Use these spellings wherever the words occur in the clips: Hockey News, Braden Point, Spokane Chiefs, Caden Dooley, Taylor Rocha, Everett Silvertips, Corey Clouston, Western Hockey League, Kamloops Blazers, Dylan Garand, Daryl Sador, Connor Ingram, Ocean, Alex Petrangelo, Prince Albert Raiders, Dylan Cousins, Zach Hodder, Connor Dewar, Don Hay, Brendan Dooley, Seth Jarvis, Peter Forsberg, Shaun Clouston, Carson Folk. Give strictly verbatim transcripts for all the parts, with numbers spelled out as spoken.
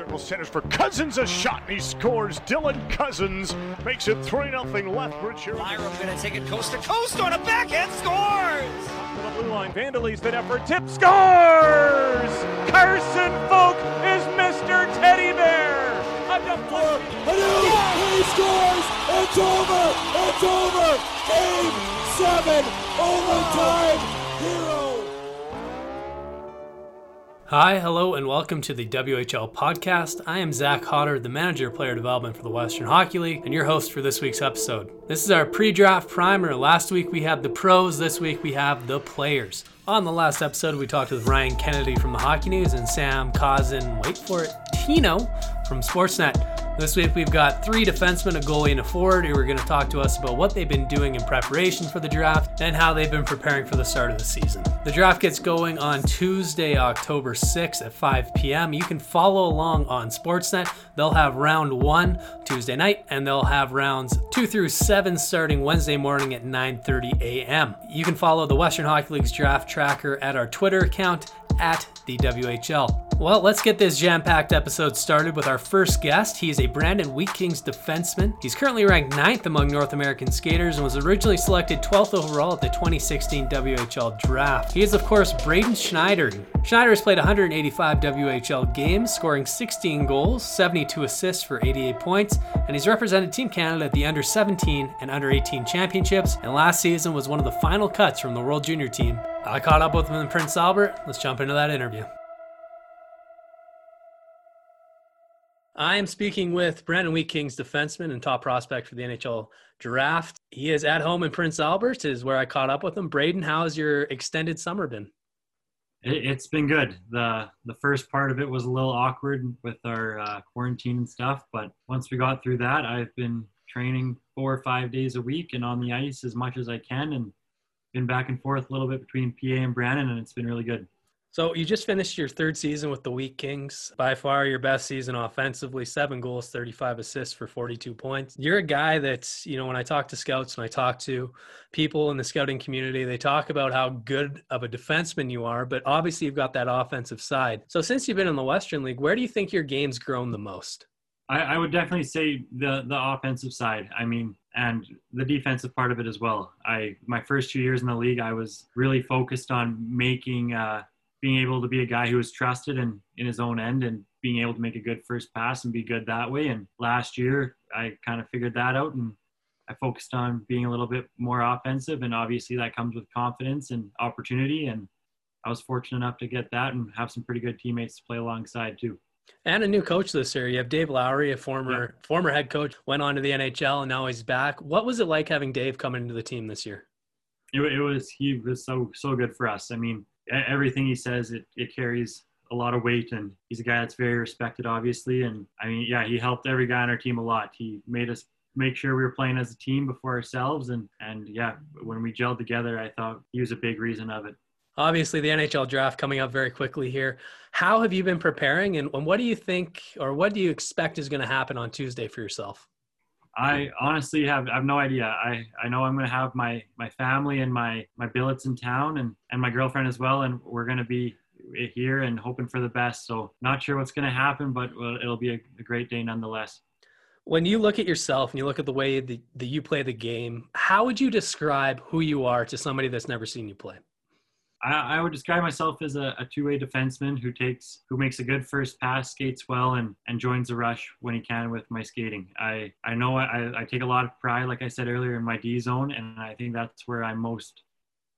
Circle centers for Cousins, a shot, and he scores. Dylan Cousins makes it three nothing Lethbridge. Lyram going to take it coast to coast on a backhand, scores! To the blue line, Vandelees that effort, tip, scores! Carson Folk is Mister Teddy Bear! A deflection! He scores! It's over! It's over! Game seven, overtime, hero! Hi, hello, and welcome to the W H L podcast. I am Zach Hodder, the Manager of Player Development for the Western Hockey League, and your host for this week's episode. This is our pre-draft primer. Last week we had the pros, this week we have the players. On the last episode, we talked with Ryan Kennedy from the Hockey News and Sam Cousin, wait for it, Tino from Sportsnet. This week we've got three defensemen, a goalie, and a forward who are going to talk to us about what they've been doing in preparation for the draft and how they've been preparing for the start of the season. The draft gets going on Tuesday, October sixth at five p.m. You can follow along on Sportsnet. They'll have round one Tuesday night, and they'll have rounds two through seven starting Wednesday morning at nine thirty a.m. You can follow the Western Hockey League's draft tracker at our Twitter account, at the W H L. Well, let's get this jam-packed episode started with our first guest. He is a Brandon Wheat Kings defenseman. He's currently ranked ninth among North American skaters and was originally selected twelfth overall at the twenty sixteen W H L draft. He is, of course, Braden Schneider. Schneider has played one hundred eighty-five W H L games, scoring sixteen goals, seventy-two assists for eighty-eight points, and he's represented Team Canada at the under seventeen and under eighteen championships, and last season was one of the final cuts from the World Junior team. I caught up with him in Prince Albert. Let's jump into that interview. I am speaking with Brandon Wheat Kings defenseman and top prospect for the N H L draft. He is at home in Prince Albert, is where I caught up with him. Braden, how's your extended summer been? It's been good. The The first part of it was a little awkward with our uh, quarantine and stuff, but once we got through that, I've been training four or five days a week and on the ice as much as I can, and been back and forth a little bit between P A and Brandon, and it's been really good. So you just finished your third season with the Wheat Kings. By far your best season offensively, seven goals, thirty-five assists for forty-two points. You're a guy that's, you know, when I talk to scouts and I talk to people in the scouting community, they talk about how good of a defenseman you are, but obviously you've got that offensive side. So since you've been in the Western League, where do you think your game's grown the most? I, I would definitely say the the offensive side. I mean, and the defensive part of it as well. I my first two years in the league, I was really focused on making, uh, being able to be a guy who was trusted and in his own end, and being able to make a good first pass and be good that way. And last year, I kind of figured that out, and I focused on being a little bit more offensive. And obviously, that comes with confidence and opportunity. And I was fortunate enough to get that and have some pretty good teammates to play alongside too. And a new coach this year. You have Dave Lowry, a former yeah. former head coach, went on to the N H L, and now he's back. What was it like having Dave come into the team this year? It, it was he was so so good for us. I mean, everything he says, it, it carries a lot of weight, and he's a guy that's very respected, obviously. And I mean, yeah, he helped every guy on our team a lot. He made us make sure we were playing as a team before ourselves, and and yeah, when we gelled together, I thought he was a big reason of it. Obviously, the N H L draft coming up very quickly here. How have you been preparing, and what do you think, or what do you expect is going to happen on Tuesday for yourself? I honestly have I have no idea. I, I know I'm going to have my, my family and my, my billets in town, and, and my girlfriend as well, and we're going to be here and hoping for the best. So not sure what's going to happen, but it'll be a, a great day nonetheless. When you look at yourself and you look at the way that you play the game, how would you describe who you are to somebody that's never seen you play? I would describe myself as a, a two-way defenseman who takes, who makes a good first pass, skates well, and, and joins the rush when he can with my skating. I, I know I, I take a lot of pride, like I said earlier, in my D zone, and I think that's where I'm most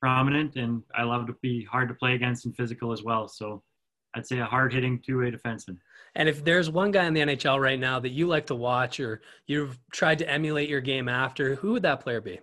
prominent, and I love to be hard to play against and physical as well. So I'd say a hard-hitting two-way defenseman. And if there's one guy in the N H L right now that you like to watch or you've tried to emulate your game after, who would that player be?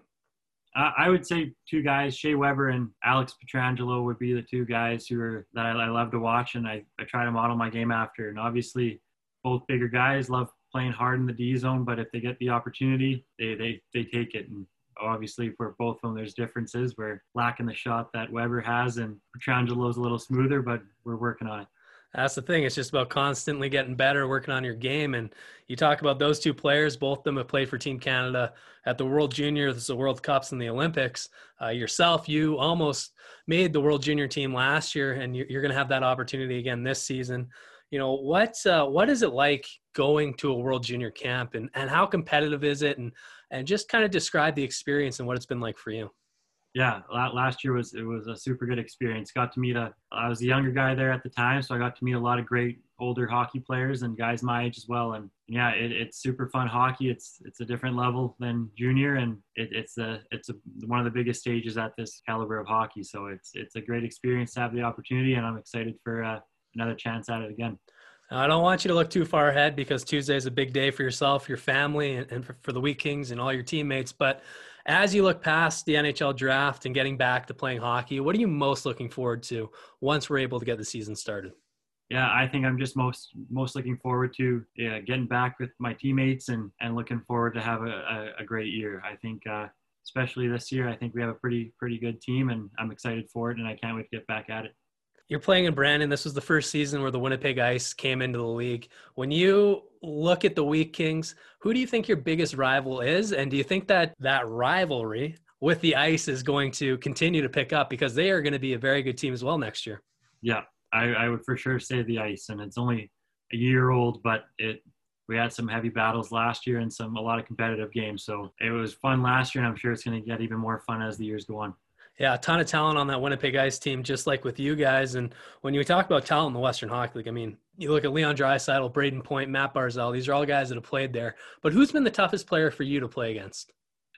Uh, I would say two guys, Shea Weber and Alex Petrangelo would be the two guys who are that I, I love to watch, and I, I try to model my game after. And obviously, both bigger guys love playing hard in the D zone, but if they get the opportunity, they they, they take it. And obviously, for both of them, there's differences. We're lacking the shot that Weber has, and Petrangelo's a little smoother, but we're working on it. That's the thing. It's just about constantly getting better, working on your game. And you talk about those two players, both of them have played for Team Canada at the World Juniors, the World Cups, and the Olympics. Uh, yourself, you almost made the World Junior team last year, and you're, you're going to have that opportunity again this season. you know, what's uh, what is it like going to a World Junior camp, and, and how competitive is it? And, and just kind of describe the experience and what it's been like for you. Yeah, last year was it was a super good experience. Got to meet a I was a younger guy there at the time, so I got to meet a lot of great older hockey players and guys my age as well. And yeah, it, it's super fun hockey. It's it's a different level than junior, and it, it's a it's a, one of the biggest stages at this caliber of hockey. So it's it's a great experience to have the opportunity, and I'm excited for uh, another chance at it again. I don't want you to look too far ahead, because Tuesday is a big day for yourself, your family, and, and for, for the Wheat Kings and all your teammates. But as you look past the N H L draft and getting back to playing hockey, what are you most looking forward to once we're able to get the season started? Yeah, I think I'm just most most looking forward to yeah, getting back with my teammates and, and looking forward to have a, a, a great year. I think uh, especially this year, I think we have a pretty pretty good team, and I'm excited for it, and I can't wait to get back at it. You're playing in Brandon. This was the first season where the Winnipeg Ice came into the league. When you look at the Wheat Kings, who do you think your biggest rival is? And do you think that that rivalry with the Ice is going to continue to pick up, because they are going to be a very good team as well next year? Yeah, I, I would for sure say the Ice, and it's only a year old, but it we had some heavy battles last year and some a lot of competitive games. So it was fun last year, and I'm sure it's going to get even more fun as the years go on. Yeah, a ton of talent on that Winnipeg Ice team, just like with you guys. And when you talk about talent in the Western Hockey League, I mean, you look at Leon Draisaitl, Braden Point, Matt Barzal. These are all guys that have played there. But who's been the toughest player for you to play against?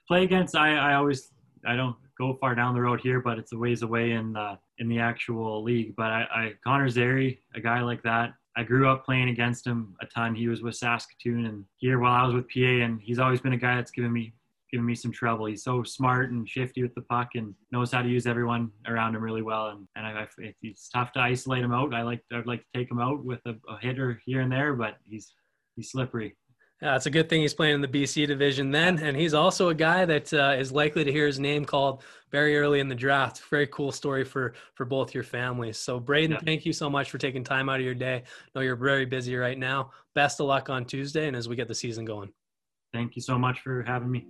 Play against, I, I always, I don't go far down the road here, but it's a ways away in the, in the actual league. But I, I Connor Zary, a guy like that, I grew up playing against him a ton. He was with Saskatoon and here while I was with P A, and he's always been a guy that's given me giving me some trouble. He's so smart and shifty with the puck and knows how to use everyone around him really well. And, and I, I, it's tough to isolate him out. I like, I'd like to take him out with a, a hitter here and there, but he's, he's slippery. Yeah, it's a good thing he's playing in the B C division then. And he's also a guy that uh, is likely to hear his name called very early in the draft. Very cool story for, for both your families. So Braden, yeah. Thank you so much for taking time out of your day. I know you're very busy right now. Best of luck on Tuesday and as we get the season going. Thank you so much for having me.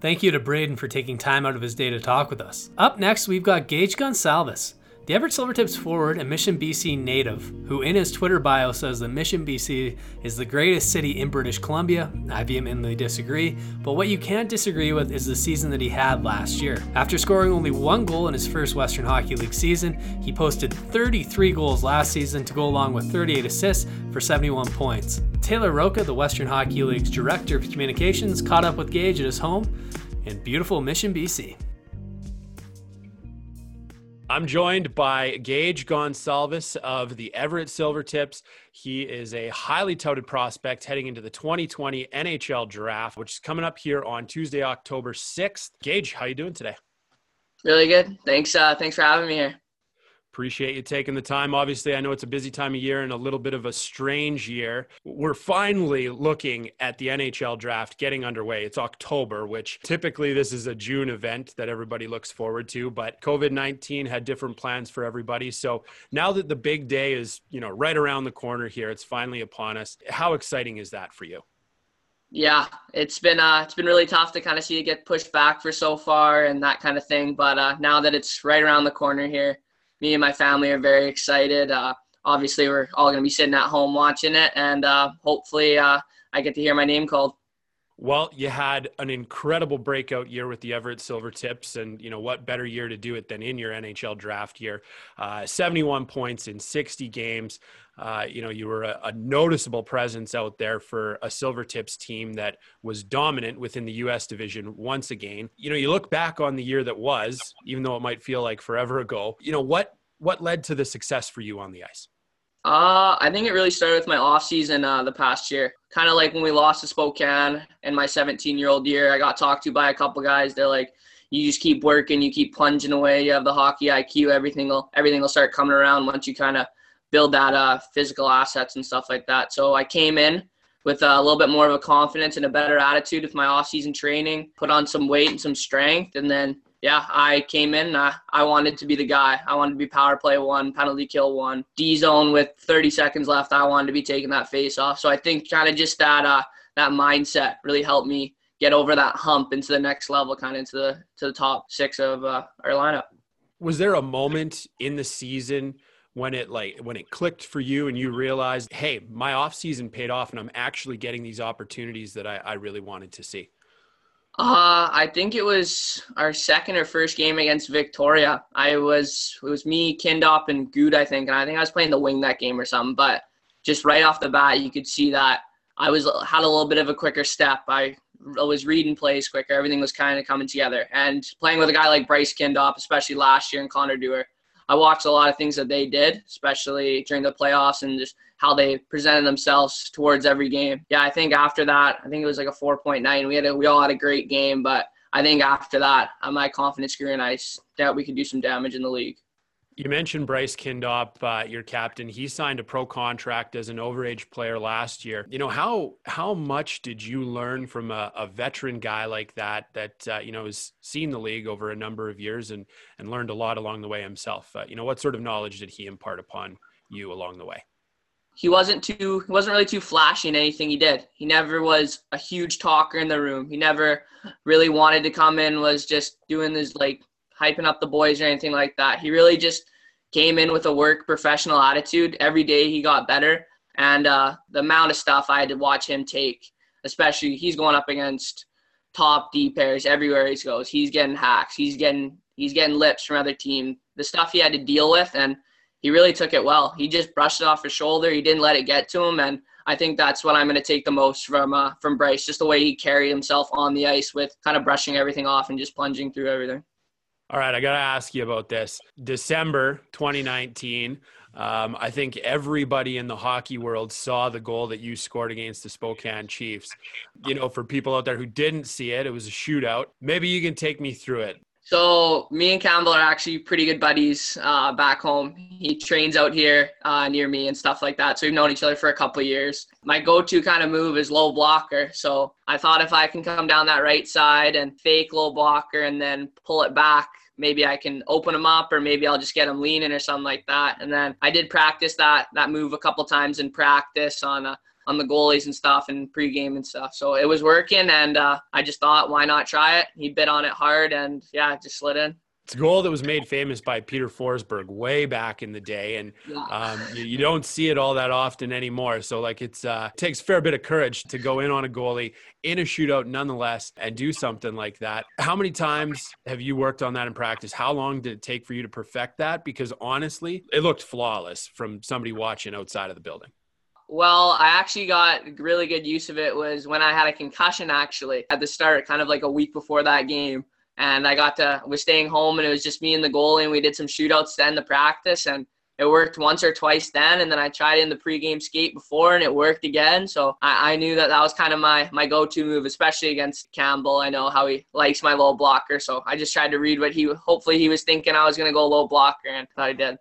Thank you to Braden for taking time out of his day to talk with us. Up next, we've got Gage Gonsalves, the Everett Silvertips forward and Mission B C native, who in his Twitter bio says that Mission B C is the greatest city in British Columbia. I vehemently disagree, but what you can't disagree with is the season that he had last year. After scoring only one goal in his first Western Hockey League season, he posted thirty-three goals last season to go along with thirty-eight assists for seventy-one points. Taylor Rocha, the Western Hockey League's Director of Communications, caught up with Gage at his home in beautiful Mission, B C. I'm joined by Gage Gonsalves of the Everett Silvertips. He is a highly touted prospect heading into the twenty twenty N H L Draft, which is coming up here on Tuesday, October sixth. Gage, how you doing today? Really good. Thanks. Uh, thanks for having me here. Appreciate you taking the time. Obviously, I know it's a busy time of year and a little bit of a strange year. We're finally looking at the N H L draft getting underway. It's October, which typically this is a June event that everybody looks forward to, but covid nineteen had different plans for everybody. So now that the big day is, you know, right around the corner here, it's finally upon us. How exciting is that for you? Yeah, it's been uh, it's been really tough to kind of see it get pushed back for so far and that kind of thing. But uh, now that it's right around the corner here, me and my family are very excited. Uh, obviously, we're all going to be sitting at home watching it, and uh, hopefully uh, I get to hear my name called. Well, you had an incredible breakout year with the Everett Silvertips, and you know what better year to do it than in your N H L draft year. Uh, seventy-one points in sixty games. Uh, you know, you were a, a noticeable presence out there for a Silvertips team that was dominant within the U S division once again. You know, you look back on the year that was, even though it might feel like forever ago, you know, what, what led to the success for you on the ice? Uh, I think it really started with my off season uh, the past year. Kind of like when we lost to Spokane in my seventeen-year-old year, I got talked to by a couple guys. They're like, you just keep working, you keep plunging away, you have the hockey I Q, everything will, everything will start coming around once you kind of build that uh, physical assets and stuff like that. So I came in with a little bit more of a confidence and a better attitude with my off-season training, put on some weight and some strength. And then, yeah, I came in. Uh, I wanted to be the guy. I wanted to be power play one, penalty kill one, D-zone with thirty seconds left. I wanted to be taking that face off. So I think kind of just that uh, that mindset really helped me get over that hump into the next level, kind of into the, to the top six of uh, our lineup. Was there a moment in the season when it like when it clicked for you and you realized, hey, my off season paid off and I'm actually getting these opportunities that I, I really wanted to see? Uh, I think it was our second or first game against Victoria. I was, it was me, Kindopp, and Good, I think. And I think I was playing the wing that game or something. But just right off the bat, you could see that I was had a little bit of a quicker step. I was reading plays quicker. Everything was kind of coming together. And playing with a guy like Bryce Kindopp, especially last year, and Connor Dewar, I watched a lot of things that they did, especially during the playoffs and just how they presented themselves towards every game. Yeah, I think after that, I think it was like a four point nine. We had a, we all had a great game, but I think after that, my confidence grew and I doubt we could do some damage in the league. You mentioned Bryce Kindopp, uh, your captain. He signed a pro contract as an overage player last year. You know, how how much did you learn from a, a veteran guy like that that uh, you know, has seen the league over a number of years and and learned a lot along the way himself? Uh, you know, what sort of knowledge did he impart upon you along the way? He wasn't too, he wasn't really too flashy in anything he did. He never was a huge talker in the room. He never really wanted to come in, was just doing this, like, hyping up the boys or anything like that. He really just came in with a work professional attitude. Every day he got better. And uh, the amount of stuff I had to watch him take, especially he's going up against top D pairs everywhere he goes. He's getting hacks. He's getting, he's getting lips from other team, the stuff he had to deal with. And he really took it well. He just brushed it off his shoulder. He didn't let it get to him. And I think that's what I'm going to take the most from uh, from Bryce, just the way he carried himself on the ice with kind of brushing everything off and just plunging through everything. All right, I got to ask you about this. December twenty nineteen, um, I think everybody in the hockey world saw the goal that you scored against the Spokane Chiefs. You know, for people out there who didn't see it, it was a shootout. Maybe you can take me through it. So me and Campbell are actually pretty good buddies uh, back home. He trains out here uh, near me and stuff like that. So we've known each other for a couple of years. My go-to kind of move is low blocker. So I thought if I can come down that right side and fake low blocker and then pull it back, maybe I can open him up or maybe I'll just get him leaning or something like that. And then I did practice that that move a couple times in practice on a on the goalies and stuff and pregame and stuff. So it was working and uh, I just thought, why not try it? He bit on it hard and yeah, it just slid in. It's a goal that was made famous by Peter Forsberg way back in the day. And yeah. um, you, you don't see it all that often anymore. So like it's uh, it takes a fair bit of courage to go in on a goalie in a shootout nonetheless and do something like that. How many times have you worked on that in practice? How long did it take for you to perfect that? Because honestly, it looked flawless from somebody watching outside of the building. Well, I actually got really good use of it was when I had a concussion actually at the start, kind of like a week before that game. And I got to, was staying home and it was just me and the goalie and we did some shootouts to end the practice and it worked once or twice then. And then I tried it in the pregame skate before and it worked again. So I, I knew that that was kind of my, my go-to move, especially against Campbell. I know how he likes my low blocker. So I just tried to read what he, hopefully he was thinking I was going to go low blocker and I did.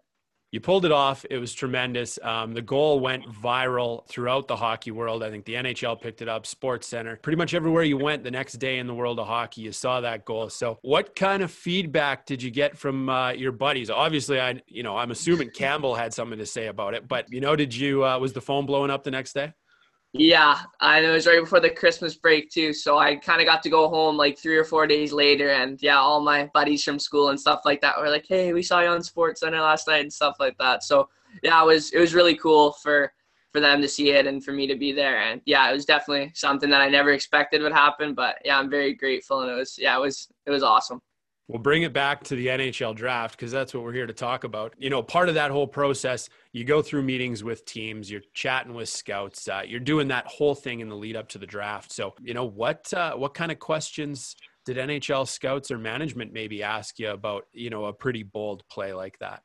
You pulled it off. It was tremendous. Um, the goal went viral throughout the hockey world. I think the N H L picked it up, SportsCenter. Pretty much everywhere you went the next day in the world of hockey, you saw that goal. So what kind of feedback did you get from uh, your buddies? Obviously, I, you know, I'm assuming Campbell had something to say about it, but you know, did you, uh, was the phone blowing up the next day? Yeah, and it was right before the Christmas break too, so I kind of got to go home like three or four days later, and yeah, all my buddies from school and stuff like that were like, hey, we saw you on SportsCenter last night and stuff like that. So yeah, it was it was really cool for, for them to see it and for me to be there, and yeah, it was definitely something that I never expected would happen, but yeah, I'm very grateful, and it was, yeah, it was it was awesome. We'll bring it back to the N H L draft because that's what we're here to talk about. You know, part of that whole process, you go through meetings with teams, you're chatting with scouts, uh, you're doing that whole thing in the lead up to the draft. So, you know, what uh, what kind of questions did N H L scouts or management maybe ask you about, you know, a pretty bold play like that?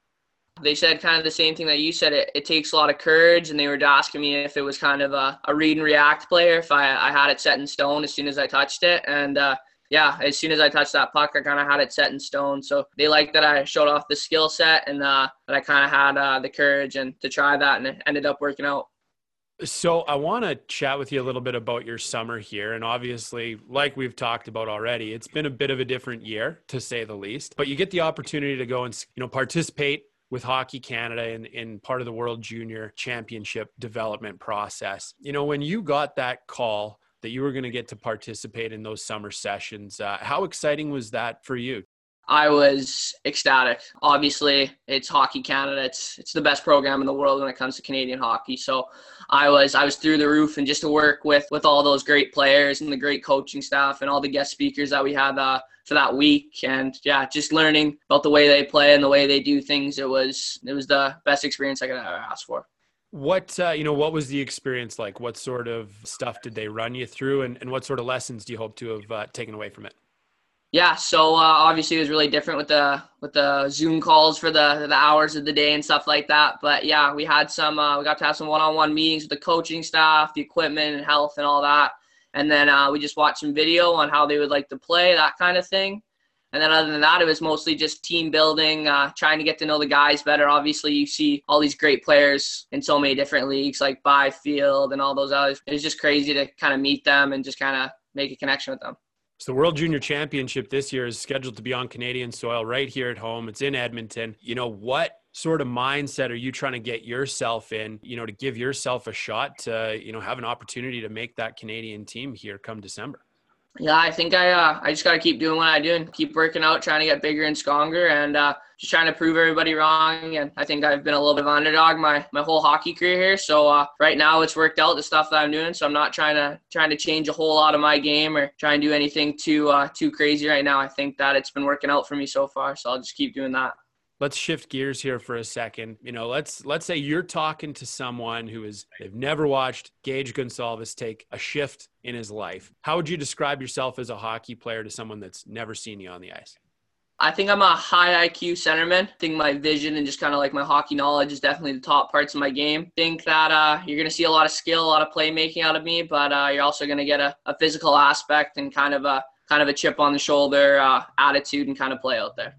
They said kind of the same thing that you said. It, it takes a lot of courage, and they were asking me if it was kind of a, a read and react play or if I, I had it set in stone as soon as I touched it. And, uh, yeah, as soon as I touched that puck, I kind of had it set in stone. So they liked that I showed off the skill set and uh, that I kind of had uh, the courage and to try that, and it ended up working out. So I want to chat with you a little bit about your summer here. And obviously, like we've talked about already, it's been a bit of a different year, to say the least. But you get the opportunity to go and, you know, participate with Hockey Canada in, in part of the World Junior Championship development process. You know, when you got that call that you were going to get to participate in those summer sessions, Uh, how exciting was that for you? I was ecstatic. Obviously, it's Hockey Canada. It's it's the best program in the world when it comes to Canadian hockey. So I was I was through the roof, and just to work with, with all those great players and the great coaching staff and all the guest speakers that we had uh, for that week. And yeah, just learning about the way they play and the way they do things. It was it was the best experience I could ever ask for. What, uh, you know, what was the experience like? What sort of stuff did they run you through, and, and what sort of lessons do you hope to have uh, taken away from it? Yeah, so uh, obviously it was really different with the with the Zoom calls for the the hours of the day and stuff like that. But yeah, we had some uh, we got to have some one-on-one meetings with the coaching staff, the equipment, and health, and all that. And then uh, we just watched some video on how they would like to play, that kind of thing. And then other than that, it was mostly just team building, uh, trying to get to know the guys better. Obviously, you see all these great players in so many different leagues, like Byfield and all those others. It was just crazy to kind of meet them and just kind of make a connection with them. So the World Junior Championship this year is scheduled to be on Canadian soil right here at home. It's in Edmonton. You know, what sort of mindset are you trying to get yourself in, you know, to give yourself a shot to, you know, have an opportunity to make that Canadian team here come December? Yeah, I think I uh, I just got to keep doing what I do and keep working out, trying to get bigger and stronger, and uh, just trying to prove everybody wrong. And I think I've been a little bit of an underdog my, my whole hockey career here. So uh, right now it's worked out, the stuff that I'm doing. So I'm not trying to trying to change a whole lot of my game or try and do anything too uh, too crazy right now. I think that it's been working out for me so far. So I'll just keep doing that. Let's shift gears here for a second. You know, let's let's say you're talking to someone who is they've never watched Gage Gonsalves take a shift in his life. How would you describe yourself as a hockey player to someone that's never seen you on the ice? I think I'm a high I Q centerman. I think my vision and just kind of like my hockey knowledge is definitely the top parts of my game. I think that uh, you're going to see a lot of skill, a lot of playmaking out of me, but uh, you're also going to get a, a physical aspect and kind of a kind of a chip on the shoulder uh, attitude and kind of play out there.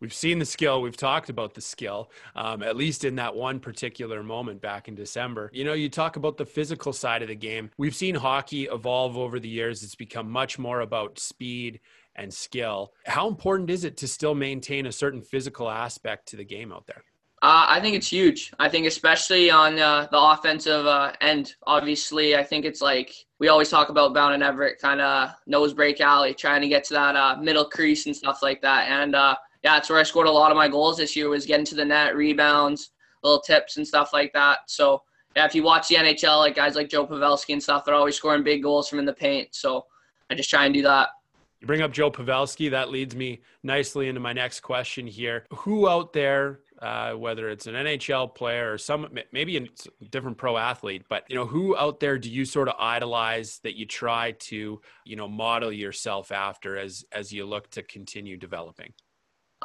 We've seen the skill. We've talked about the skill, um, at least in that one particular moment back in December. You know, you talk about the physical side of the game. We've seen hockey evolve over the years. It's become much more about speed and skill. How important is it to still maintain a certain physical aspect to the game out there? Uh, I think it's huge. I think especially on uh, the offensive uh, end, obviously, I think it's like we always talk about Bound and Everett kind of nose break alley, trying to get to that uh, middle crease and stuff like that. And, uh, Yeah, it's where I scored a lot of my goals this year, was getting to the net, rebounds, little tips and stuff like that. So, yeah, if you watch the N H L, like guys like Joe Pavelski and stuff, they're always scoring big goals from in the paint. So I just try and do that. You bring up Joe Pavelski. That leads me nicely into my next question here. Who out there, uh, whether it's an N H L player or some maybe a different pro athlete, but, you know, who out there do you sort of idolize that you try to, you know, model yourself after as as you look to continue developing?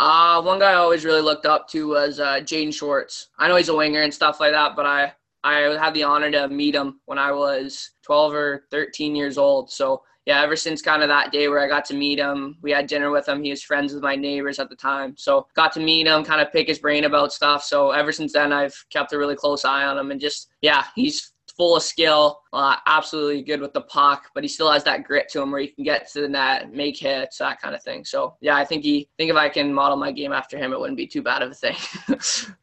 Uh, one guy I always really looked up to was uh, Jaden Schwartz. I know he's a winger and stuff like that, but I, I had the honor to meet him when I was twelve or thirteen years old. So, yeah, ever since kind of that day where I got to meet him, we had dinner with him. He was friends with my neighbors at the time. So got to meet him, kind of pick his brain about stuff. So ever since then, I've kept a really close eye on him. And just, yeah, he's full of skill, uh, absolutely good with the puck, but he still has that grit to him where he can get to the net, make hits, that kind of thing. So yeah, I think he, think if I can model my game after him, it wouldn't be too bad of a thing.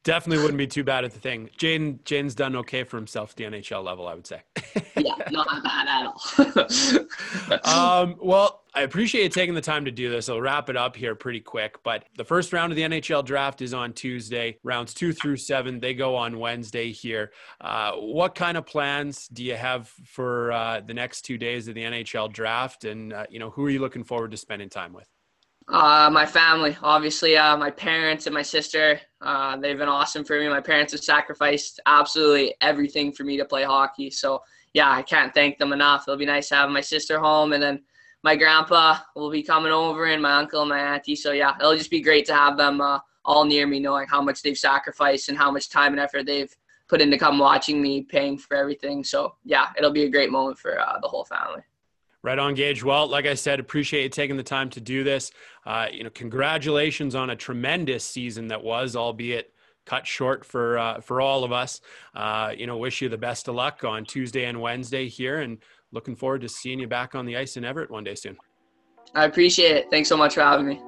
Definitely wouldn't be too bad of a thing. Jaden, Jaden's done okay for himself at the N H L level, I would say. Yeah, not bad at all. um, well, I appreciate you taking the time to do this. I'll wrap it up here pretty quick, but the first round of the N H L draft is on Tuesday. Rounds two through seven, they go on Wednesday here. Uh, what kind of plans do you have for uh, the next two days of the N H L draft? And, uh, you know, who are you looking forward to spending time with? Uh, my family, obviously, uh, my parents and my sister, uh, they've been awesome for me. My parents have sacrificed absolutely everything for me to play hockey. So yeah, I can't thank them enough. It'll be nice to have my sister home, and then my grandpa will be coming over, and my uncle and my auntie. So yeah, it'll just be great to have them uh, all near me, knowing how much they've sacrificed and how much time and effort they've put into come watching me, paying for everything. So yeah, it'll be a great moment for uh, the whole family. Right on, Gage. Well, like I said, appreciate you taking the time to do this. Uh, you know, congratulations on a tremendous season that was, albeit cut short for uh, for all of us. Uh, you know, wish you the best of luck on Tuesday and Wednesday here, and looking forward to seeing you back on the ice in Everett one day soon. I appreciate it. Thanks so much for having me.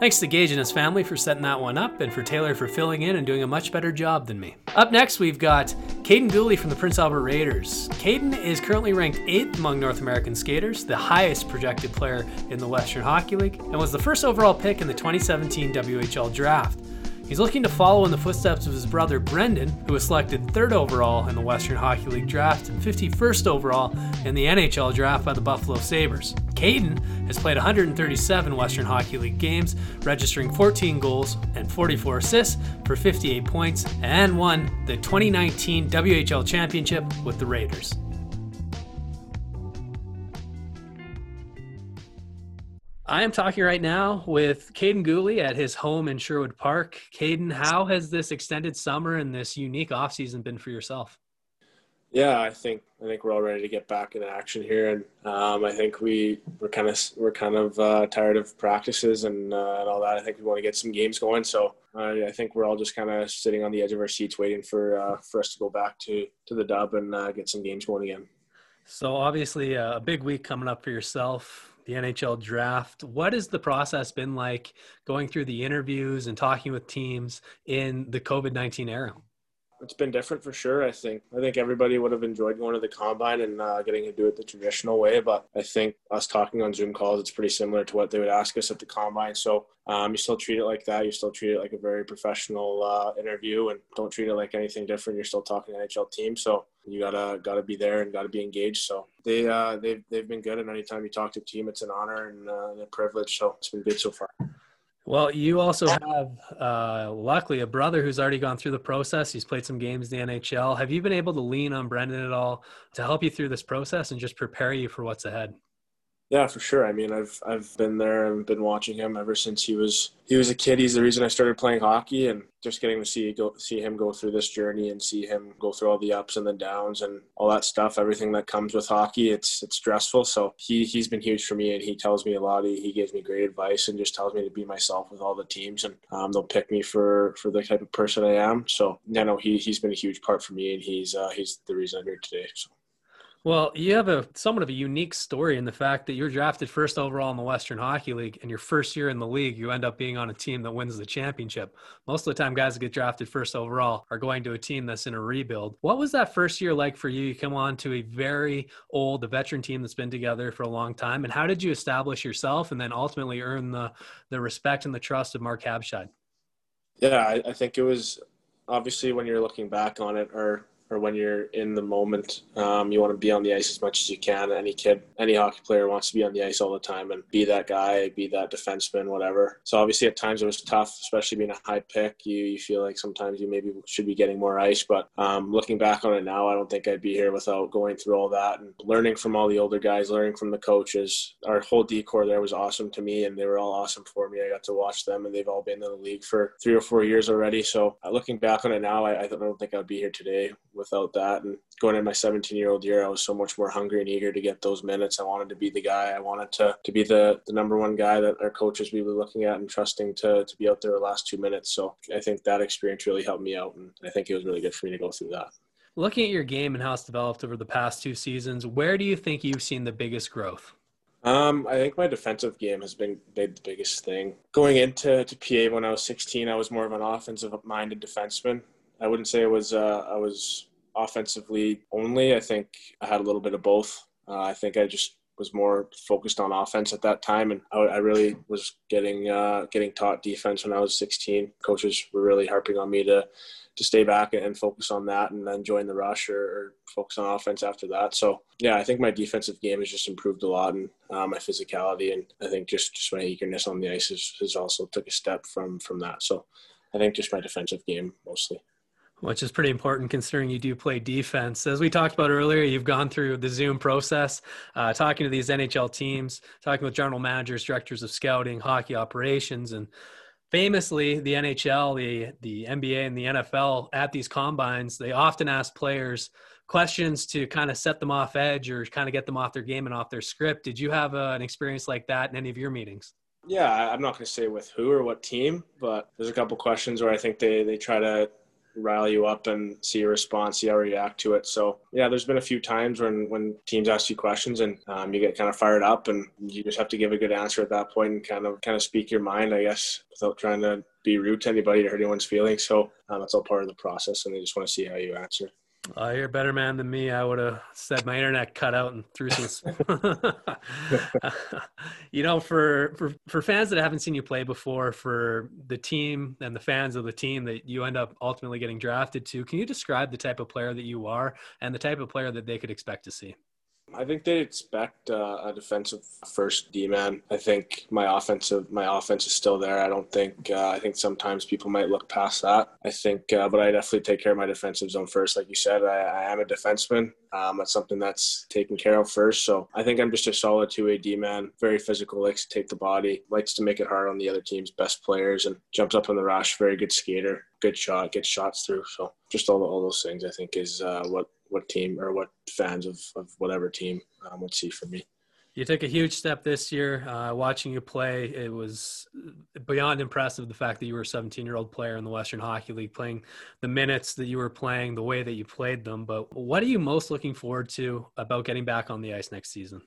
Thanks to Gage and his family for setting that one up, and for Taylor for filling in and doing a much better job than me. Up next, we've got Caden Dooley from the Prince Albert Raiders. Caden is currently ranked eighth among North American skaters, the highest projected player in the Western Hockey League, and was the first overall pick in the twenty seventeen W H L draft. He's looking to follow in the footsteps of his brother Brendan, who was selected third overall in the Western Hockey League draft and fifty-first overall in the N H L draft by the Buffalo Sabres. Caden has played one hundred thirty-seven Western Hockey League games, registering fourteen goals and forty-four assists for fifty-eight points, and won the twenty nineteen W H L championship with the Raiders. I am talking right now with Caden Dooley at his home in Sherwood Park. Caden, how has this extended summer and this unique offseason been for yourself? Yeah, I think I think we're all ready to get back in action here, and um, I think we we're kind of we're kind of uh, tired of practices and, uh, and all that. I think we want to get some games going, so uh, I think we're all just kind of sitting on the edge of our seats, waiting for uh, for us to go back to to the dub and uh, get some games going again. So obviously, a big week coming up for yourself. The N H L draft. What has the process been like going through the interviews and talking with teams in the covid nineteen era? It's been different for sure. I think I think everybody would have enjoyed going to the combine and uh, getting to do it the traditional way, but I think us talking on Zoom calls, it's pretty similar to what they would ask us at the combine. So um, you still treat it like that. You still treat it like a very professional uh, interview, and don't treat it like anything different. You're still talking to N H L team, so you gotta gotta be there and gotta be engaged. So they uh, they've they've been good, and anytime you talk to a team, it's an honor and uh, a privilege. So it's been good so far. Well, you also have, uh, luckily, a brother who's already gone through the process. He's played some games in the N H L. Have you been able to lean on Brendan at all to help you through this process and just prepare you for what's ahead? Yeah, for sure. I mean, I've I've been there and been watching him ever since he was he was a kid. He's the reason I started playing hockey, and just getting to see go see him go through this journey and see him go through all the ups and the downs and all that stuff, everything that comes with hockey. It's it's stressful. So he he's been huge for me, and he tells me a lot. He, he gives me great advice and just tells me to be myself with all the teams, and um, they'll pick me for for the type of person I am. So yeah, no, he he's been a huge part for me, and he's uh, he's the reason I'm here today. So. Well, you have a somewhat of a unique story in the fact that you were drafted first overall in the Western Hockey League, and your first year in the league, you end up being on a team that wins the championship. Most of the time, guys that get drafted first overall are going to a team that's in a rebuild. What was that first year like for you? You come on to a very old, a veteran team that's been together for a long time, and how did you establish yourself and then ultimately earn the, the respect and the trust of Mark Habshide? Yeah, I, I think it was obviously when you're looking back on it, or or when you're in the moment, um, you want to be on the ice as much as you can. Any kid, any hockey player wants to be on the ice all the time and be that guy, be that defenseman, whatever. So obviously at times it was tough, especially being a high pick. You you feel like sometimes you maybe should be getting more ice, but um, looking back on it now, I don't think I'd be here without going through all that and learning from all the older guys, learning from the coaches. Our whole decor there was awesome to me, and they were all awesome for me. I got to watch them, and they've all been in the league for three or four years already. So uh, looking back on it now, I, I don't think I'd be here today without that. And going into my seventeen-year-old year, I was so much more hungry and eager to get those minutes. I wanted to be the guy. I wanted to, to be the, the number one guy that our coaches we were looking at and trusting to to be out there the last two minutes. So I think that experience really helped me out, and I think it was really good for me to go through that. Looking at your game and how it's developed over the past two seasons, where do you think you've seen the biggest growth? Um, I think my defensive game has been big, the biggest thing. Going into to P A when I was sixteen, I was more of an offensive-minded defenseman. I wouldn't say I was uh, I was offensively only. I think I had a little bit of both. Uh, I think I just was more focused on offense at that time, and I, I really was getting uh, getting taught defense when I was sixteen. Coaches were really harping on me to to stay back and focus on that, and then join the rush or, or focus on offense after that. So yeah, I think my defensive game has just improved a lot, and uh, my physicality, and I think just, just my eagerness on the ice has, has also took a step from from that. So I think just my defensive game mostly. Which is pretty important considering you do play defense. As we talked about earlier, you've gone through the Zoom process, uh, talking to these N H L teams, talking with general managers, directors of scouting, hockey operations, and famously the N H L, the, the N B A, and the N F L at these combines, they often ask players questions to kind of set them off edge or kind of get them off their game and off their script. Did you have a, an experience like that in any of your meetings? Yeah, I'm not going to say with who or what team, but there's a couple questions where I think they, they try to rile you up and see your response, see how you react to it. So yeah, there's been a few times when, when teams ask you questions and um, you get kind of fired up and you just have to give a good answer at that point and kind of kind of speak your mind, I guess, without trying to be rude to anybody or hurt anyone's feelings. So um, that's all part of the process, and they just want to see how you answer. Oh, you're a better man than me. I would have said my internet cut out and threw some. You know, for, for, for fans that haven't seen you play before, for the team and the fans of the team that you end up ultimately getting drafted to, can you describe the type of player that you are and the type of player that they could expect to see? I think they expect uh, a defensive first D-man. I think my offensive, my offense is still there. I don't think, uh, I think sometimes people might look past that. I think, uh, but I definitely take care of my defensive zone first. Like you said, I, I am a defenseman. Um, that's something that's taken care of first. So I think I'm just a solid two-way D-man, very physical, likes to take the body, likes to make it hard on the other team's best players, and jumps up on the rush, very good skater, good shot, gets shots through. So just all, all those things I think is uh, what, what team or what fans of, of whatever team um, would see from me. You took a huge step this year. Uh, watching you play, it was beyond impressive, the fact that you were a seventeen-year-old player in the Western Hockey League, playing the minutes that you were playing, the way that you played them. But what are you most looking forward to about getting back on the ice next season?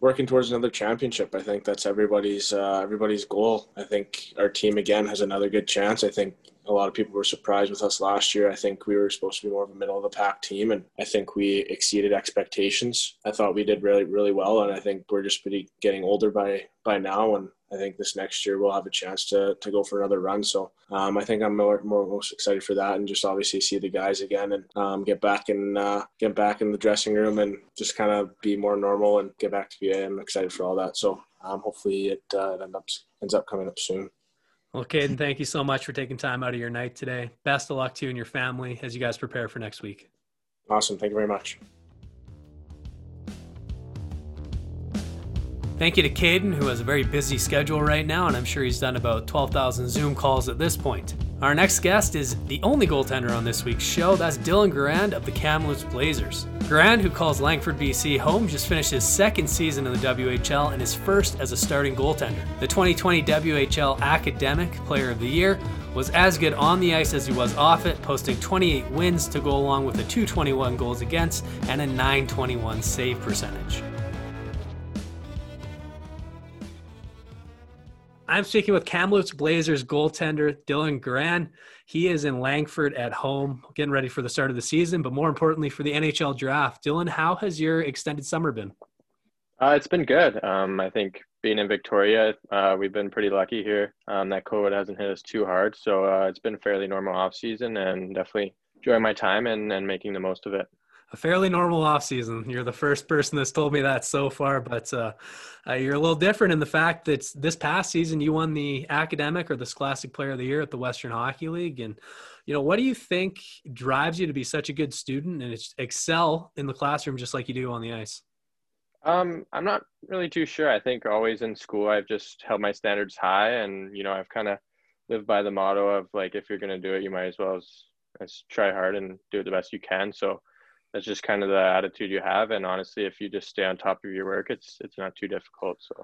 Working towards another championship. I think that's everybody's uh, everybody's goal. I think our team, again, has another good chance. I think a lot of people were surprised with us last year. I think we were supposed to be more of a middle-of-the-pack team, and I think we exceeded expectations. I thought we did really, really well, and I think we're just pretty getting older by, by now, and I think this next year we'll have a chance to to go for another run. So um, I think I'm more, more most excited for that, and just obviously see the guys again, and um, get back in uh, get back in the dressing room and just kind of be more normal and get back to be. I'm excited for all that. So um, hopefully it uh, ends up ends up coming up soon. Well, Caden, thank you so much for taking time out of your night today. Best of luck to you and your family as you guys prepare for next week. Awesome. Thank you very much. Thank you to Caden, who has a very busy schedule right now, and I'm sure he's done about twelve thousand Zoom calls at this point. Our next guest is the only goaltender on this week's show. That's Dylan Garand of the Kamloops Blazers. Garand, who calls Langford, B C home, just finished his second season in the W H L and his first as a starting goaltender. The twenty twenty W H L Academic Player of the Year was as good on the ice as he was off it, posting twenty-eight wins to go along with a two twenty-one goals against and a nine twenty-one save percentage. I'm speaking with Kamloops Blazers goaltender Dylan Garand. He is in Langford at home, getting ready for the start of the season, but more importantly for the N H L draft. Dylan, how has your extended summer been? Uh, it's been good. Um, I think being in Victoria, uh, we've been pretty lucky here. Um, that COVID hasn't hit us too hard, so uh, it's been a fairly normal offseason, and definitely enjoying my time and, and making the most of it. A fairly normal offseason. You're the first person that's told me that so far, but uh, uh, you're a little different in the fact that this past season you won the Academic or the Scholastic Player of the Year at the Western Hockey League. And, you know, what do you think drives you to be such a good student and excel in the classroom just like you do on the ice? Um, I'm not really too sure. I think always in school I've just held my standards high, and, you know, I've kind of lived by the motto of, like, if you're going to do it, you might as well as, as try hard and do it the best you can. So that's just kind of the attitude you have. And honestly, if you just stay on top of your work, it's it's not too difficult. So,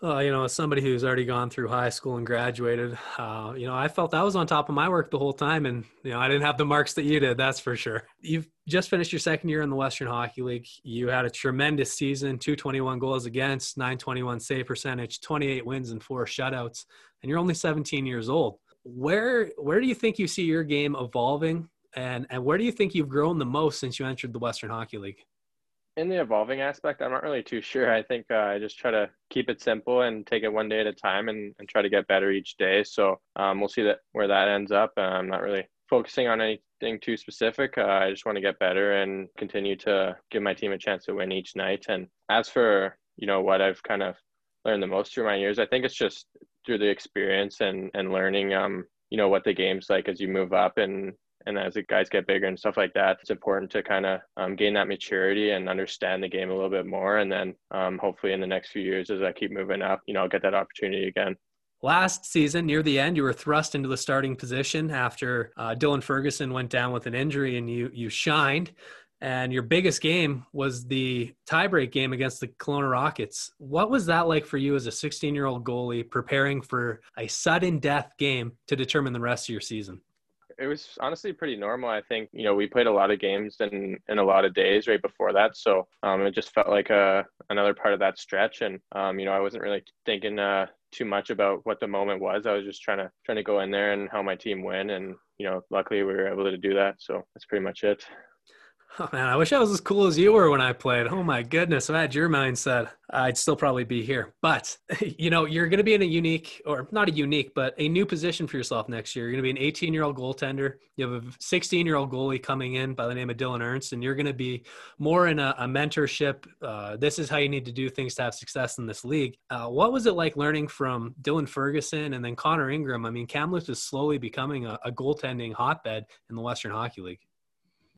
well, you know, as somebody who's already gone through high school and graduated, uh, you know, I felt I was on top of my work the whole time. And, you know, I didn't have the marks that you did, that's for sure. You've just finished your second year in the Western Hockey League. You had a tremendous season, two twenty-one goals against, nine twenty-one save percentage, twenty-eight wins and four shutouts. And you're only seventeen years old. Where, where do you think you see your game evolving? And and where do you think you've grown the most since you entered the Western Hockey League? In the evolving aspect, I'm not really too sure. I think uh, I just try to keep it simple and take it one day at a time, and, and try to get better each day. So um, we'll see that where that ends up. Uh, I'm not really focusing on anything too specific. Uh, I just want to get better and continue to give my team a chance to win each night. And as for, you know, what I've kind of learned the most through my years, I think it's just through the experience and, and learning, um, you know, what the game's like as you move up and And as the guys get bigger and stuff like that, it's important to kind of um, gain that maturity and understand the game a little bit more. And then um, hopefully in the next few years, as I keep moving up, you know, I'll get that opportunity again. Last season, near the end, you were thrust into the starting position after uh, Dylan Ferguson went down with an injury, and you you shined. And your biggest game was the tiebreak game against the Kelowna Rockets. What was that like for you as a sixteen-year-old goalie preparing for a sudden death game to determine the rest of your season? it was honestly pretty normal. I think, you know, we played a lot of games and in a lot of days right before that. So um, it just felt like a, another part of that stretch. And, um, you know, I wasn't really thinking uh, too much about what the moment was. I was just trying to trying to go in there and how my team win. And, you know, luckily we were able to do that. So that's pretty much it. Oh, man, I wish I was as cool as you were when I played. Oh, my goodness. If I had your mindset, I'd still probably be here. But, you know, you're going to be in a unique, or not a unique, but a new position for yourself next year. You're going to be an eighteen-year-old goaltender. You have a sixteen-year-old goalie coming in by the name of Dylan Ernst, and you're going to be more in a, a mentorship. Uh, this is how you need to do things to have success in this league. Uh, what was it like learning from Dylan Ferguson and then Connor Ingram? I mean, Kamloops is slowly becoming a, a goaltending hotbed in the Western Hockey League.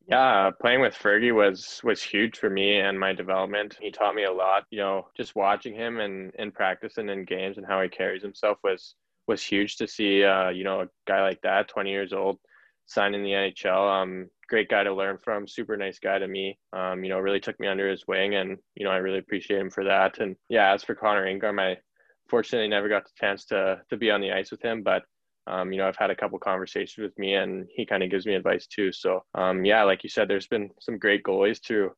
Yeah, playing with Fergie was was huge for me and my development. He taught me a lot, you know, just watching him and in practice and in games and how he carries himself was was huge to see, uh, you know, a guy like that, twenty years old, signing the N H L. Um, great guy to learn from, super nice guy to me, um, you know, really took me under his wing, and, you know, I really appreciate him for that. And yeah, as for Connor Ingram, I fortunately never got the chance to to be on the ice with him, but Um, you know, I've had a couple conversations with me, and he kind of gives me advice too. So, um, yeah, like you said, there's been some great goalies through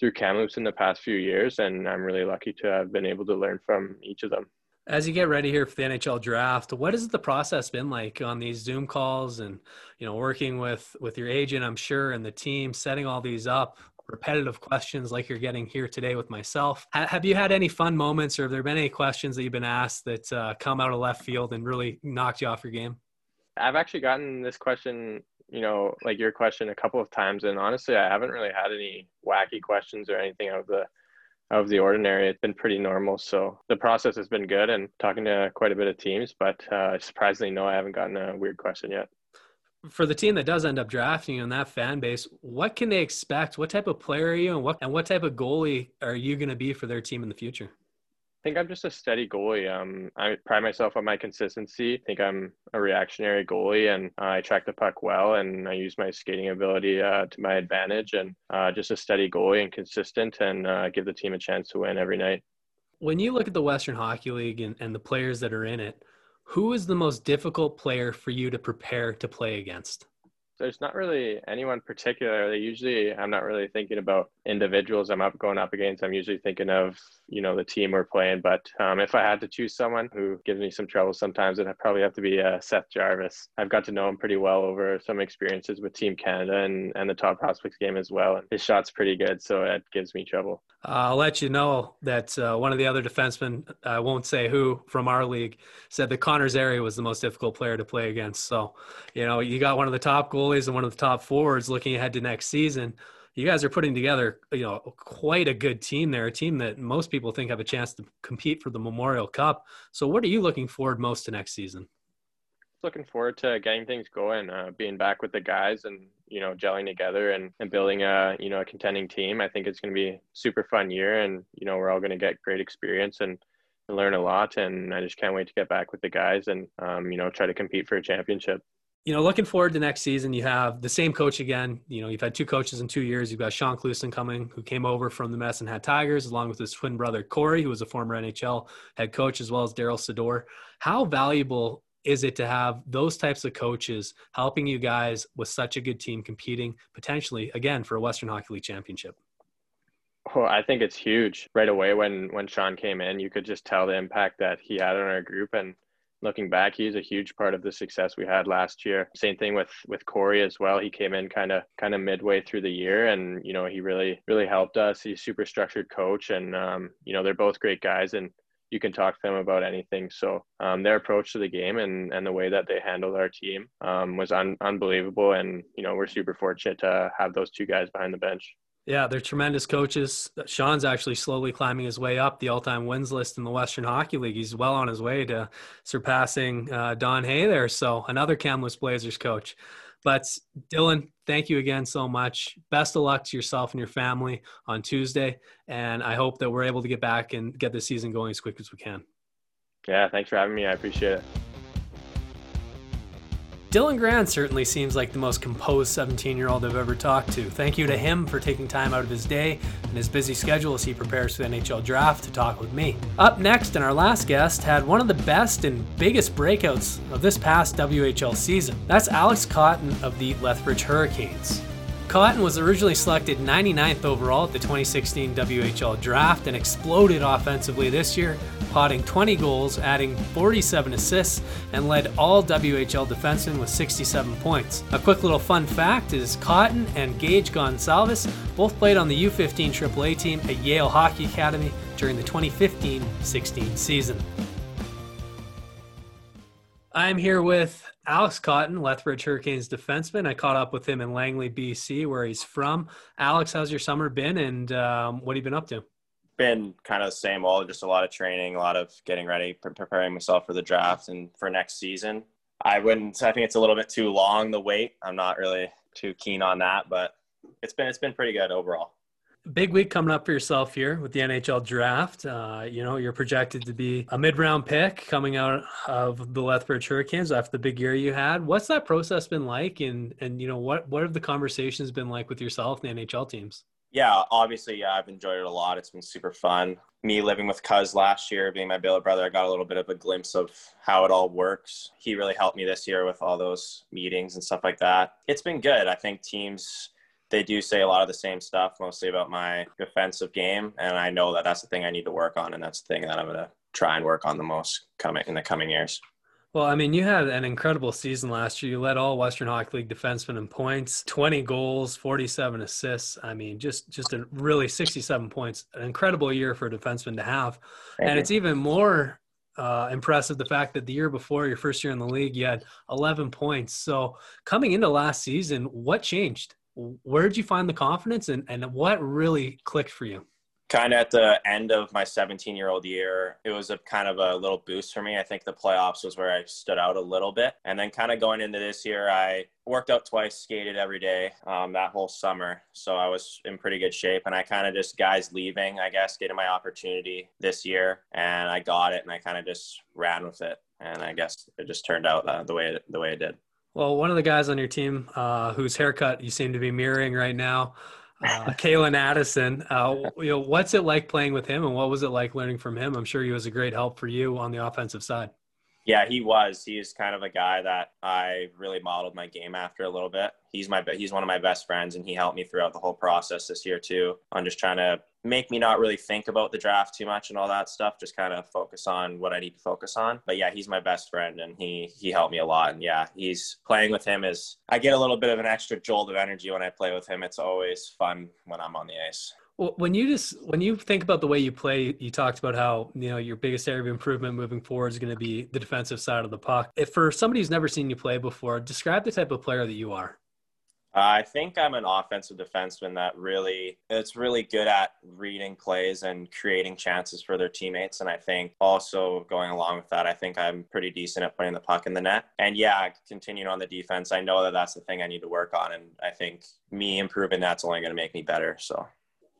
through Kamloops in the past few years, and I'm really lucky to have been able to learn from each of them. As you get ready here for the N H L draft, what has the process been like on these Zoom calls and, you know, working with with your agent, I'm sure, and the team, setting all these up? Repetitive questions like you're getting here today with myself. Have you had any fun moments, or have there been any questions that you've been asked that uh, come out of left field and really knocked you off your game? I've actually gotten this question, you know, like your question, a couple of times. And honestly, I haven't really had any wacky questions or anything out of the, out of the ordinary. It's been pretty normal. So the process has been good, and talking to quite a bit of teams, but uh, surprisingly, no, I haven't gotten a weird question yet. For the team that does end up drafting you and that fan base, what can they expect? What type of player are you, and what and what type of goalie are you going to be for their team in the future? I think I'm just a steady goalie. Um, I pride myself on my consistency. I think I'm a reactionary goalie, and uh, I track the puck well, and I use my skating ability uh, to my advantage, and uh, just a steady goalie and consistent, and uh, give the team a chance to win every night. When you look at the Western Hockey League and, and the players that are in it, who is the most difficult player for you to prepare to play against? There's not really anyone particular. Usually I'm not really thinking about individuals I'm up going up against. I'm usually thinking of, you know, the team we're playing. But um, if I had to choose someone who gives me some trouble sometimes, it'd probably have to be uh, Seth Jarvis. I've got to know him pretty well over some experiences with Team Canada and, and the top prospects game as well. And his shot's pretty good, so it gives me trouble. Uh, I'll let you know that uh, one of the other defensemen, I won't say who, from our league, said that Connor Zary was the most difficult player to play against. So, you know, you got one of the top goals and one of the top forwards looking ahead to next season. You guys are putting together, you know, quite a good team there, a team that most people think have a chance to compete for the Memorial Cup. So what are you looking forward most to next season? Looking forward to getting things going, uh, being back with the guys and, you know, gelling together and, and building a, you know, a contending team. I think it's going to be a super fun year, and, you know, we're all going to get great experience and, and learn a lot. And I just can't wait to get back with the guys and, um, you know, try to compete for a championship. You know, looking forward to next season, you have the same coach again. You know, you've had two coaches in two years. You've got Shaun Clouston coming, who came over from the Messenhat Tigers, along with his twin brother, Corey, who was a former N H L head coach, as well as Daryl Sador. How valuable is it to have those types of coaches helping you guys with such a good team competing, potentially, again, for a Western Hockey League championship? Oh, I think it's huge. Right away when, when Shaun came in, you could just tell the impact that he had on our group, and looking back, he's a huge part of the success we had last year. Same thing with, with Corey as well. He came in kind of kind of midway through the year, and, you know, he really, really helped us. He's a super structured coach, and, um, you know, they're both great guys, and you can talk to them about anything. So um, their approach to the game and, and the way that they handled our team um, was un- unbelievable. And, you know, we're super fortunate to have those two guys behind the bench. Yeah, they're tremendous coaches. Shaun's actually slowly climbing his way up the all-time wins list in the Western Hockey League. He's well on his way to surpassing uh, Don Hay there, so another Kamloops Blazers coach. But Dylan, thank you again so much. Best of luck to yourself and your family on Tuesday, and I hope that we're able to get back and get this season going as quick as we can. Yeah, thanks for having me. I appreciate it. Dylan Garand certainly seems like the most composed seventeen-year-old I've ever talked to. Thank you to him for taking time out of his day and his busy schedule as he prepares for the N H L draft to talk with me. Up next, and our last guest, had one of the best and biggest breakouts of this past W H L season. That's Alex Cotton of the Lethbridge Hurricanes. Cotton was originally selected ninety-ninth overall at the twenty sixteen W H L draft and exploded offensively this year, potting twenty goals, adding forty-seven assists, and led all W H L defensemen with sixty-seven points. A quick little fun fact is Cotton and Gage Gonsalves both played on the U fifteen triple A team at Yale Hockey Academy during the twenty fifteen sixteen season. I'm here with Alex Cotton, Lethbridge Hurricanes defenseman. I caught up with him in Langley, B C, where he's from. Alex, how's your summer been, and um, what have you been up to? Been kind of the same old, just a lot of training, a lot of getting ready, pre- preparing myself for the draft and for next season. I wouldn't, I think it's a little bit too long, the wait. I'm not really too keen on that, but it's been, it's been pretty good overall. Big week coming up for yourself here with the N H L draft. Uh, you know, you're projected to be a mid-round pick coming out of the Lethbridge Hurricanes after the big year you had. What's that process been like? And, and you know, what, what have the conversations been like with yourself and the N H L teams? Yeah, obviously, yeah, I've enjoyed it a lot. It's been super fun. Me living with Cuz last year, being my billet brother, I got a little bit of a glimpse of how it all works. He really helped me this year with all those meetings and stuff like that. It's been good. I think teams... they do say a lot of the same stuff, mostly about my defensive game. And I know that that's the thing I need to work on. And that's the thing that I'm going to try and work on the most coming in the coming years. Well, I mean, you had an incredible season last year. You led all Western Hockey League defensemen in points, twenty goals, forty-seven assists. I mean, just, just a really sixty-seven points, an incredible year for a defenseman to have. Thank and you. It's even more Uh, impressive the fact that the year before, your first year in the league, you had eleven points. So coming into last season, what changed? Where did you find the confidence and, and what really clicked for you? Kind of at the end of my seventeen-year-old year, it was a kind of a little boost for me. I think the playoffs was where I stood out a little bit. And then kind of going into this year, I worked out twice, skated every day um, that whole summer. So I was in pretty good shape. And I kind of just, guys leaving, I guess, getting my opportunity this year. And I got it, and I kind of just ran with it. And I guess it just turned out uh, the way it, the way it did. Well, one of the guys on your team uh, whose haircut you seem to be mirroring right now, uh, Kaylin Addison, uh, you know, what's it like playing with him and what was it like learning from him? I'm sure he was a great help for you on the offensive side. Yeah, he was. He is kind of a guy that I really modeled my game after a little bit. He's my he's one of my best friends, and he helped me throughout the whole process this year too. I'm just trying to make me not really think about the draft too much and all that stuff, just kind of focus on what I need to focus on. But yeah, he's my best friend, and he he helped me a lot. And yeah, he's playing with him is I get a little bit of an extra jolt of energy when I play with him. It's always fun when I'm on the ice. When you just when you think about the way you play, you talked about how, you know, your biggest area of improvement moving forward is going to be the defensive side of the puck. If for somebody who's never seen you play before, describe the type of player that you are. I think I'm an offensive defenseman that really, it's really good at reading plays and creating chances for their teammates. And I think also going along with that, I think I'm pretty decent at putting the puck in the net. And yeah, continuing on the defense, I know that that's the thing I need to work on. And I think me improving that's only going to make me better. So.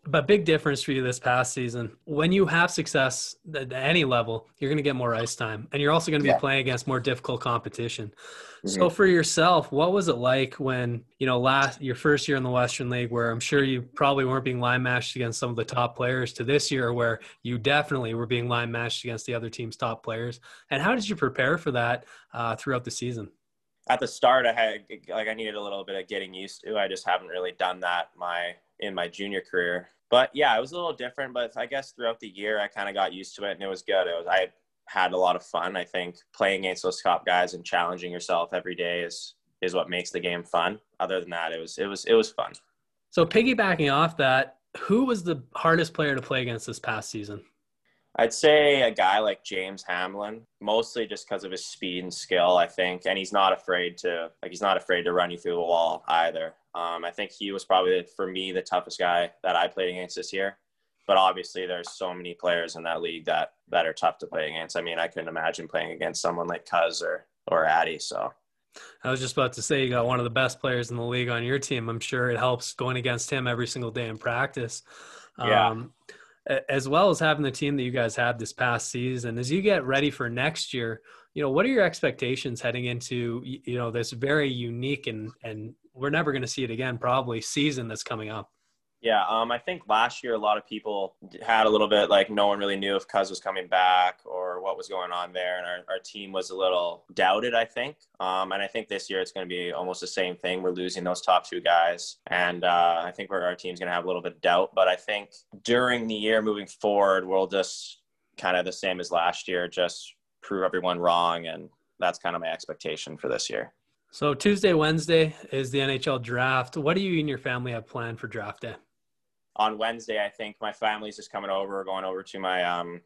But big difference for you this past season. When you have success at any level, you're going to get more ice time. And you're also going to be yeah. playing against more difficult competition. Mm-hmm. So for yourself, what was it like when, you know, last your first year in the Western League, where I'm sure you probably weren't being line matched against some of the top players, to this year where you definitely were being line matched against the other team's top players? And how did you prepare for that uh, throughout the season? At the start, I had like I needed a little bit of getting used to. I just haven't really done that my in my junior career. But yeah, it was a little different. But I guess throughout the year, I kind of got used to it, and it was good. It was I had a lot of fun. I think playing against those top guys and challenging yourself every day is is what makes the game fun. Other than that, it was it was it was fun. So piggybacking off that, who was the hardest player to play against this past season? I'd say a guy like James Hamlin, mostly just because of his speed and skill, I think. And he's not afraid to, like, he's not afraid to run you through the wall either. Um, I think he was probably, for me, the toughest guy that I played against this year. But obviously, there's so many players in that league that, that are tough to play against. I mean, I couldn't imagine playing against someone like Cuz or, or Addy, so. I was just about to say, you got one of the best players in the league on your team. I'm sure it helps going against him every single day in practice. Um, yeah. as well as having the team that you guys had this past season, as you get ready for next year, you know, what are your expectations heading into, you know, this very unique and, and we're never going to see it again, probably, season that's coming up? Yeah, um, I think last year a lot of people had a little bit, like, no one really knew if Cuz was coming back or what was going on there, and our, our team was a little doubted, I think. Um, and I think this year it's going to be almost the same thing. We're losing those top two guys, and uh, I think we're, our team's going to have a little bit of doubt. But I think during the year moving forward, we'll just kind of the same as last year, just prove everyone wrong, and that's kind of my expectation for this year. So Tuesday, Wednesday is the N H L draft. What do you and your family have planned for draft day? On Wednesday, I think my family's just coming over, going over to my um,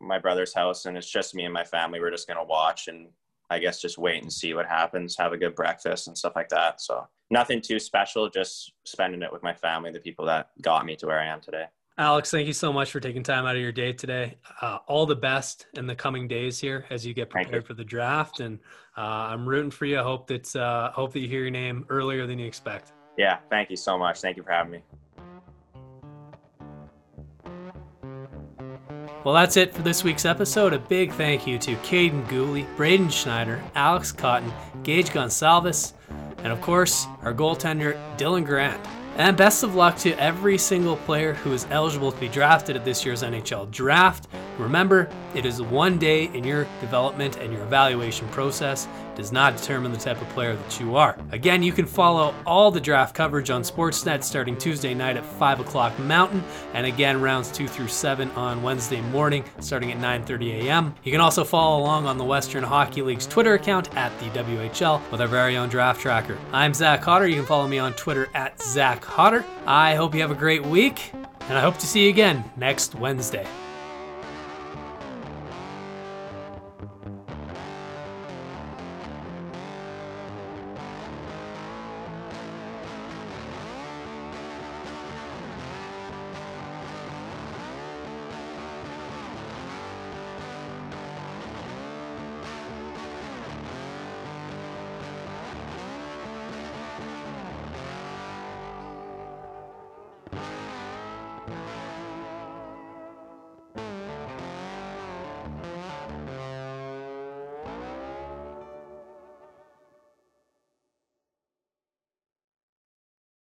my brother's house, and it's just me and my family. We're just going to watch and, I guess, just wait and see what happens, have a good breakfast and stuff like that. So nothing too special, just spending it with my family, the people that got me to where I am today. Alex, thank you so much for taking time out of your day today. Uh, all the best in the coming days here as you get prepared you. for the draft, and uh, I'm rooting for you. I hope that, uh, hope that you hear your name earlier than you expect. Yeah, thank you so much. Thank you for having me. Well, that's it for this week's episode. A big thank you to Caden Dooley, Braden Schneider, Alex Cotton, Gage Gonsalves, and of course, our goaltender, Dylan Garand. And best of luck to every single player who is eligible to be drafted at this year's N H L draft. Remember, it is one day in your development, and your evaluation process does not determine the type of player that you are. Again, you can follow all the draft coverage on Sportsnet starting Tuesday night at five o'clock Mountain, and again rounds two through seven on Wednesday morning starting at nine thirty a.m. You can also follow along on the Western Hockey League's Twitter account at the W H L with our very own draft tracker. I'm Zach Hodder. You can follow me on Twitter at Zach Hodder. I hope you have a great week, and I hope to see you again next Wednesday.